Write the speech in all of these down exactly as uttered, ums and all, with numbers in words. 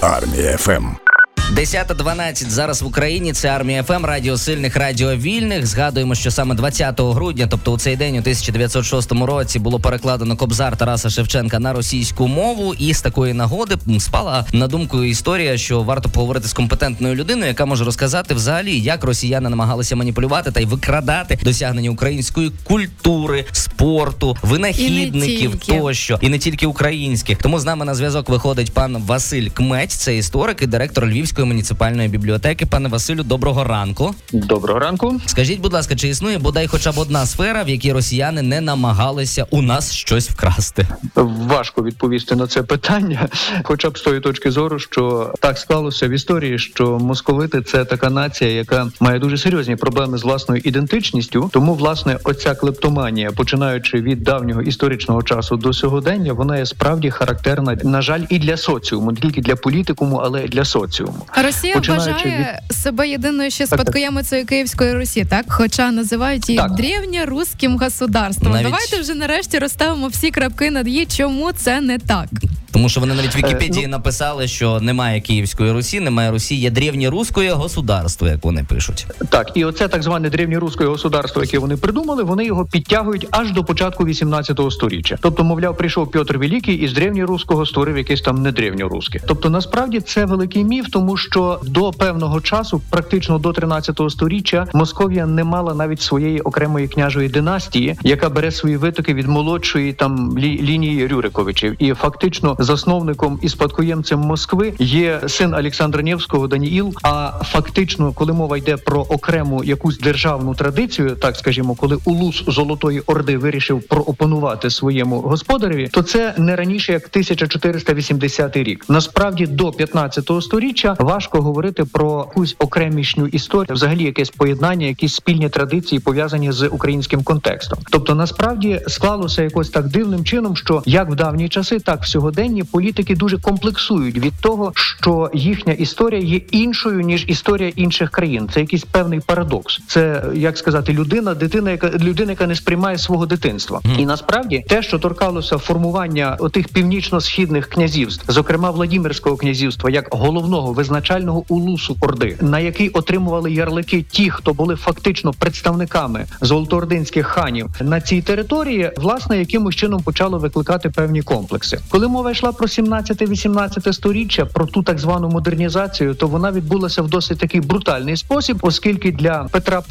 Армія ФМ. десята дванадцять зараз в Україні. Це Армія ФМ, радіо сильних, радіо вільних. Згадуємо, що саме двадцятого грудня, тобто у цей день, у тисяча дев'ятсот шостому році, було перекладено кобзар Тараса Шевченка на російську мову. І з такої нагоди спала на думку історія, що варто поговорити з компетентною людиною, яка може розказати взагалі, як росіяни намагалися маніпулювати та й викрадати досягнення української культури, спорту, винахідників і тощо, і не тільки українських. Тому з нами на зв'язок виходить пан Василь Кметь, це історик і директор Львівської муніципальної бібліотеки. Пане Василю, доброго ранку. Доброго ранку. Скажіть, будь ласка, чи існує бодай хоча б одна сфера, в якій росіяни не намагалися у нас щось вкрасти? Важко відповісти на це питання, хоча б з тої точки зору, що так склалося в історії, що московити – це така нація, яка має дуже серйозні проблеми з власною ідентичністю, тому, власне, оця клептоманія, починаючи від давнього історичного часу до сьогодення, вона є справді характерна, на жаль, і для соціуму, не тільки для політикуму, але і для соціуму. Росія починаючи вважає від... себе єдиною ще спадкоємицею Київської Русі, так? Хоча називають її Древнє руським государством. Навіть... Давайте вже нарешті розставимо всі крапки над «і», чому це не так. Тому що вони навіть в Вікіпедії е, ну... написали, що немає Київської Русі, немає Русі, є Древнє руське государство, як вони пишуть. Так, і оце так зване Древнє руське государство, яке вони придумали, вони його підтягують аж до початку вісімнадцятого сторіччя. Тобто, мовляв, прийшов Петр Великий і з древньоруського створив якесь там недревньоруське. Тобто, насправді, це великий міф, тому що до певного часу, практично до тринадцятого сторіччя, Московія не мала навіть своєї окремої княжої династії, яка бере свої витоки від молодшої там лі- лінії Рюриковичів, і фактично засновником і спадкоємцем Москви є син Олександра Невського Даниїл, а фактично, коли мова йде про окрему якусь державну традицію, так скажімо, коли улус Золотої Орди вирішив проопонувати своєму господареві, то це не раніше як тисяча чотириста вісімдесятий рік. Насправді, до п'ятнадцятого сторіччя важко говорити про якусь окремішню історію, взагалі якесь поєднання, якісь спільні традиції, пов'язані з українським контекстом. Тобто, насправді, склалося якось так дивним чином, що як в давні часи, так в сьогодення політики дуже комплексують від того, що їхня історія є іншою, ніж історія інших країн. Це якийсь певний парадокс. Це, як сказати, людина, дитина, яка людина, яка не сприймає свого дитинства. Mm. І насправді те, що торкалося формування отих північно-східних князівств, зокрема Владимирського князівства, як головного визначального улусу Орди, на який отримували ярлики ті, хто були фактично представниками золотоординських ханів на цій території, власне, якимось чином почало викликати певні комплекси. Коли мова йшла про сімнадцяте-вісімнадцяте сторіччя, про ту так звану модернізацію, то вона відбулася в досить такий брутальний спосіб, оскільки для Петра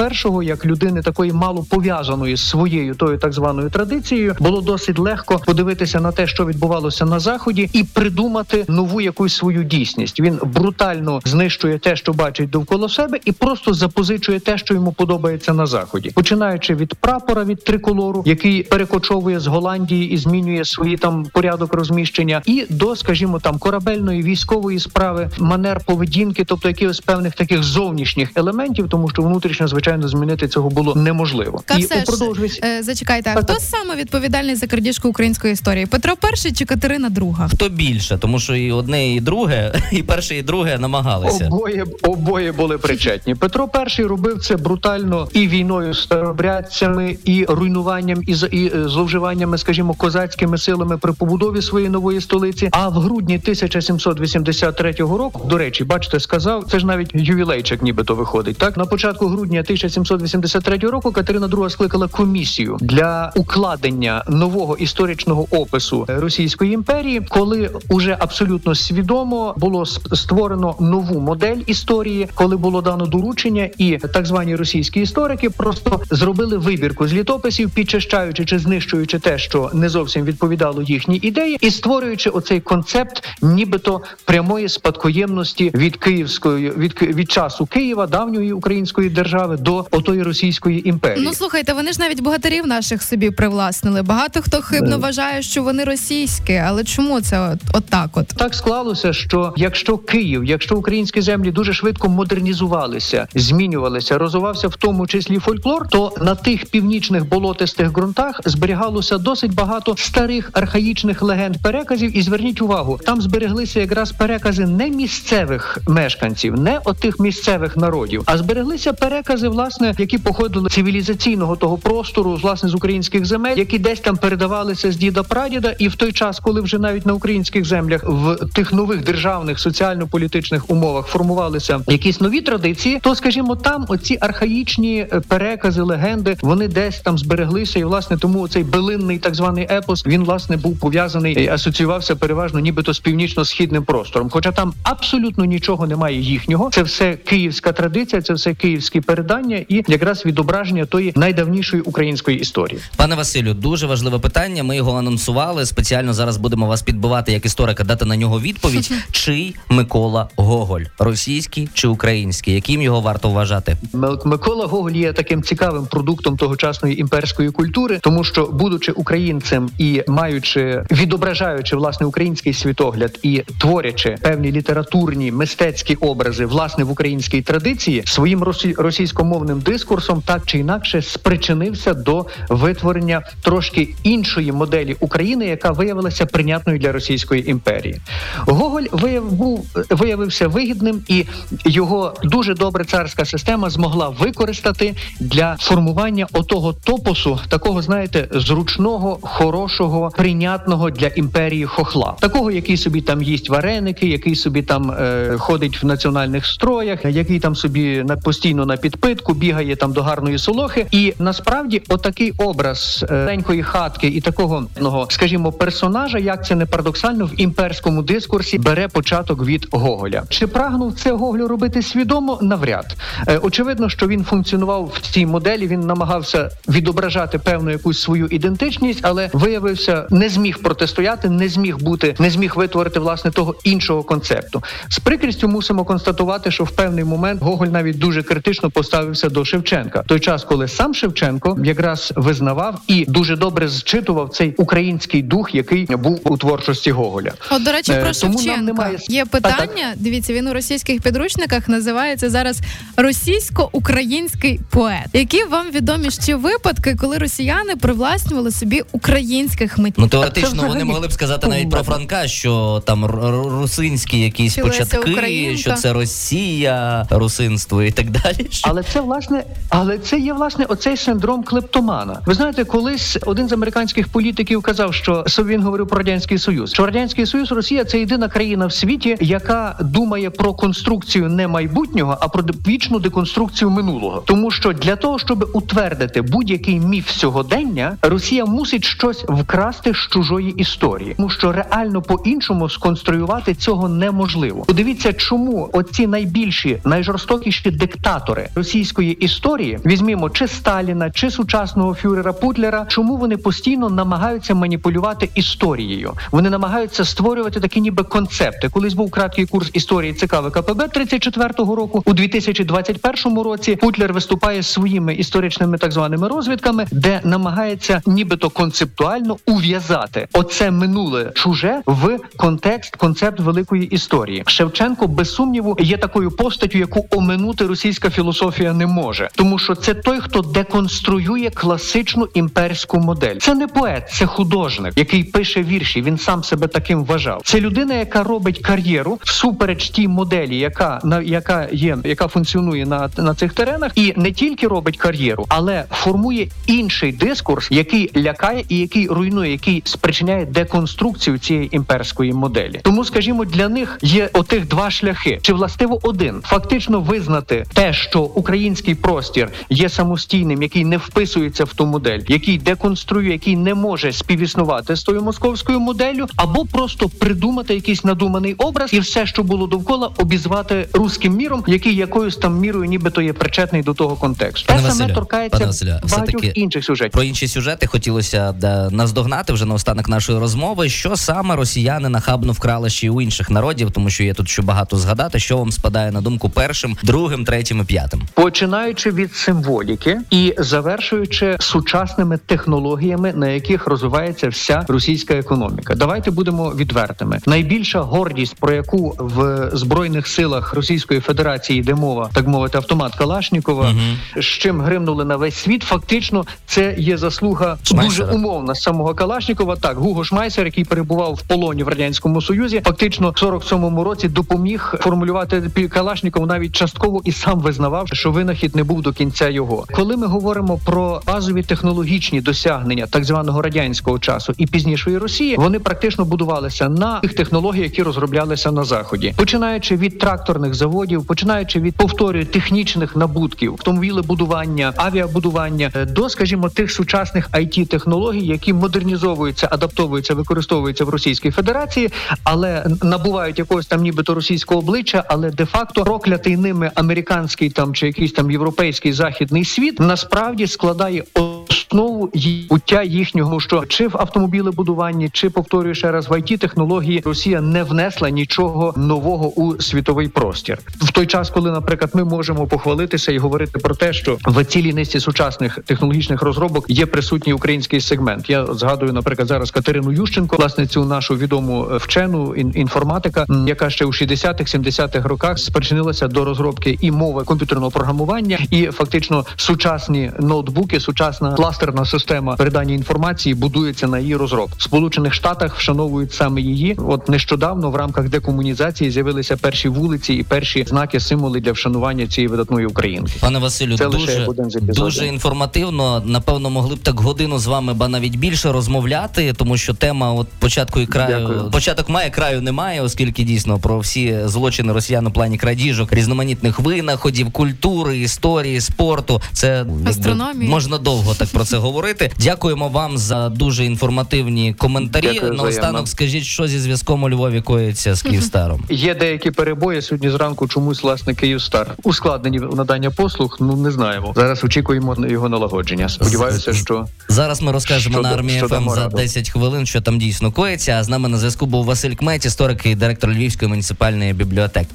І, як людини такої мало пов'язаної з своєю тою так званою традицією, було досить легко подивитися на те, що відбувалося на Заході, і придумати нову якусь свою дійсність. Він брутально знищує те, що бачить довкола себе, і просто запозичує те, що йому подобається на Заході. Починаючи від прапора, від триколору, який перекочовує з Голландії і змінює свої там порядок розміщення, і до, скажімо, там корабельної, військової справи, манер поведінки, тобто якихось певних таких зовнішніх елементів, тому що внутрішньо, звичайно, змінити цього було неможливо. Та і все упродовж... ж, е, зачекайте, а хто так. саме відповідальний за крадіжку української історії? Петро І чи Катерина ІІ? Хто більше? Тому що і одне, і друге, і перше, і друге намагалися. Обоє, обоє були причетні. Петро І робив це брутально і війною з старобрядцями, і руйнуванням, і, і зловживаннями, скажімо, козацькими силами при побудові своєї нової столиці, а в грудні тисяча сімсот вісімдесят третього року, до речі, бачите, сказав, це ж навіть ювілейчик нібито виходить, так? На початку грудня тисяча сімсот вісімдесят третього року Катерина ІІ скликала комісію для укладення нового історичного опису Російської імперії, коли уже абсолютно свідомо було створено нову модель історії, коли було дано доручення, і так звані російські історики просто зробили вибірку з літописів, підчищаючи чи знищуючи те, що не зовсім відповідало їхній ідеї, і створюючи оцей концепт нібито прямої спадкоємності від київської від, від часу Києва, давньої української держави, до отої Російської імперії. Ну, слухайте, вони ж навіть богатирів наших собі привласнили. Багато хто хибно вважає, що вони російські, але чому це от, от так от? Так склалося, що якщо Київ, якщо українські землі дуже швидко модернізувалися, змінювалися, розвивався в тому числі фольклор, то на тих північних болотистих ґрунтах зберігалося досить багато старих архаїчних легенд, переказів, переказів. І зверніть увагу, там збереглися якраз перекази не місцевих мешканців, не отих місцевих народів, а збереглися перекази, власне, які походили з цивілізаційного того простору, власне, з українських земель, які десь там передавалися з діда-прадіда. І в той час, коли вже навіть на українських землях в тих нових державних соціально-політичних умовах формувалися якісь нові традиції, то, скажімо, там оці архаїчні перекази, легенди, вони десь там збереглися, і, власне, тому оцей билинний так званий епос, він, власне, був пов'язаний і асоціювався переважно нібито з північно-східним простором. Хоча там абсолютно нічого немає їхнього. Це все київська традиція, це все київські передання і якраз відображення тої найдавнішої української історії. Пане Василю, дуже важливе питання, ми його анонсували, спеціально зараз будемо вас підбивати як історика, дати на нього відповідь. Чий Микола Гоголь? Російський чи український? Яким його варто вважати? Микола Гоголь є таким цікавим продуктом тогочасної імперської культури, тому що, будучи українцем і маючи, відображаючи, власне, український світогляд і творячи певні літературні, мистецькі образи, власне, в українській традиції, своїм російськомовним дискурсом так чи інакше спричинився до витворення трошки іншої моделі України, яка виявилася прийнятною для Російської імперії. Гоголь вияв, був, виявився вигідним, і його дуже добре царська система змогла використати для формування отого топосу, такого, знаєте, зручного, хорошого, прийнятного для імперії хохла. Такого, який собі там їсть вареники, який собі там е, ходить в національних строях, який там собі на, постійно на підпитку, бігає там до гарної солохи. І насправді отакий образ маленької е, хатки і такого, скажімо, персонажа, як це не парадоксально, в імперському дискурсі бере початок від Гоголя. Чи прагнув це Гоголь робити свідомо? Навряд. Е, очевидно, що він функціонував в цій моделі, він намагався відображати певну якусь свою ідентичність, але виявився, не зміг протистояти, не зміг бути, не зміг витворити, власне, того іншого концепту. З прикрістю мусимо констатувати, що в певний момент Гоголь навіть дуже критично поставився до Шевченка. Той час, коли сам Шевченко якраз визнавав і дуже добре зчитував цей український дух, який був у творчості Гоголя. От, до речі, про Шевченка немає... є питання. А, так... Дивіться, він у російських підручниках називається зараз російсько-український поет. Які вам відомі ще випадки, коли росіяни привласнювали собі українських митців? Ну, теоретично, взагалі... вони могли б сказати навіть про Франка, що там русинські якісь Чилися початки, Українка. Що це Росія, русинство і так далі. Що... Але це, власне, але це є, власне, оцей синдром клептомана. Ви знаєте, колись один з американських політиків казав, що він говорив про Радянський Союз, що Радянський Союз, Росія – це єдина країна в світі, яка думає про конструкцію не майбутнього, а про вічну деконструкцію минулого. Тому що для того, щоб утвердити будь-який міф сьогодення, Росія мусить щось вкрасти з чужої історії. Тому що реально по-іншому сконструювати цього неможливо. Подивіться, чому оці найбільші, найжорстокіші диктатори російської історії, візьмімо чи Сталіна, чи сучасного фюрера Путлера, чому вони постійно намагаються маніпулювати історією. Вони намагаються створювати такі ніби концепти. Колись був краткий курс історії ЦК ВКПБ тридцять четвертого року. У дві тисячі двадцять першому році Путлер виступає своїми історичними так званими розвідками, де намагається нібито концептуально ув'язати оце минуле чуже в контекст, концепт великої історії. Шевченко, без сумніву, є такою постаттю, яку оминути російська філософія не може. Тому що це той, хто деконструює класичну імперську модель. Це не поет, це художник, який пише вірші, він сам себе таким вважав. Це людина, яка робить кар'єру всупереч тій моделі, яка, на, яка, є, яка функціонує на, на цих теренах, і не тільки робить кар'єру, але формує інший дискурс, який лякає і який руйнує, який спричиняє деконструкцію цієї імперської моделі. Тому, скажімо, для них є отих два шляхи. Чи властиво один? Фактично визнати те, що український простір є самостійним, який не вписується в ту модель, який деконструює, який не може співіснувати з тою московською моделлю, або просто придумати якийсь надуманий образ і все, що було довкола, обізвати руським міром, який якоюсь там мірою нібито є причетний до того контексту. Пане Те Василю, саме торкається Василю, багатьох інших сюжетів. Про інші сюжети хотілося да, наздогнати вже на останок нашої розмови, що саме росіяни нахабно вкрали ще й у інших народів, тому що є тут ще багато згадати, що вам спадає на думку першим, другим, третім і п'ятим. Починаючи від символіки і завершуючи сучасними технологіями, на яких розвивається вся російська економіка. Давайте будемо відвертими. Найбільша гордість, про яку в Збройних силах Російської Федерації йде мова, так мовити, автомат Калашнікова, mm-hmm. з чим гримнули на весь світ, фактично це є заслуга Шмайсера. Дуже умовна самого Калашнікова, так, Гуго Шмайсер, який перебував в полоні в Радянському Союзі, фактично в сорок сьомому році допоміг формулювати Калашніков, навіть частково і сам визнавав, що винахід не був до кінця його. Коли ми говоримо про базові технологічні досягнення так званого радянського часу і пізнішої Росії, вони практично будувалися на тих технологіях, які розроблялися на Заході. Починаючи від тракторних заводів, починаючи від, повторюю, технічних набутків, автомобілебудування, авіабудування, до, скажімо, тих сучасних ай ті-технологій, які модернізовуються, адаптовуються, використовуються в Російській Федерації, але набувають якогось там нібито російського обличчя, але де-факто проклятий ними американський там чи якийсь там європейський західний світ насправді складає основу буття їхнього, що чи в автомобілебудуванні, чи, повторюю ще раз, в ай ті-технології Росія не внесла нічого нового у світовий простір. В той час, коли, наприклад, ми можемо похвалитися і говорити про те, що в цілій низці сучасних технологічних розробок є присутній український сегмент. Я згадую, наприклад, зараз Катерину Ющенко, власне, цю нашу відому вчену, інформатика, яка ще у шістдесятих-сімдесятих роках спричинилася до розробки і мови комп'ютерного програмування, і фактично сучасні ноутбуки, сучасна кластерна система передання інформації будується на її розробку. В Сполучених Штатах вшановують саме її. От нещодавно в рамках декомунізації з'явилися перші вулиці і перші знаки, символи для вшанування цієї видатної українки. Пане Василю, це дуже, дуже інформативно. Напевно, могли б так годину з вами, ба навіть більше, розмовляти, тому що тема от початку і краю, Дякую. початок має, краю немає, оскільки дійсно про всі злочини росіян у плані крадіжок, різноманітних винаходів, культури, історії, спорту. Це астрономії. Можна довго так про це говорити. Дякуємо вам за дуже інформативні коментарі. Дякую, наостанок, скажіть, що зі зв'язком у Львові коїться з Київстаром? Є деякі перебої. Сьогодні зранку чомусь, власне, Київстар ускладнені надання послуг, ну не знаємо. Зараз очікуємо його налагодження. Сподіваюся, що... Зараз ми розкажемо що на Армії еф ем за десять хвилин, що там дійсно коїться. А з нами на зв'язку був Василь Кметь, історик і директор Львівської муніципальної бібліотеки.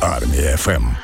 Армія еф ем.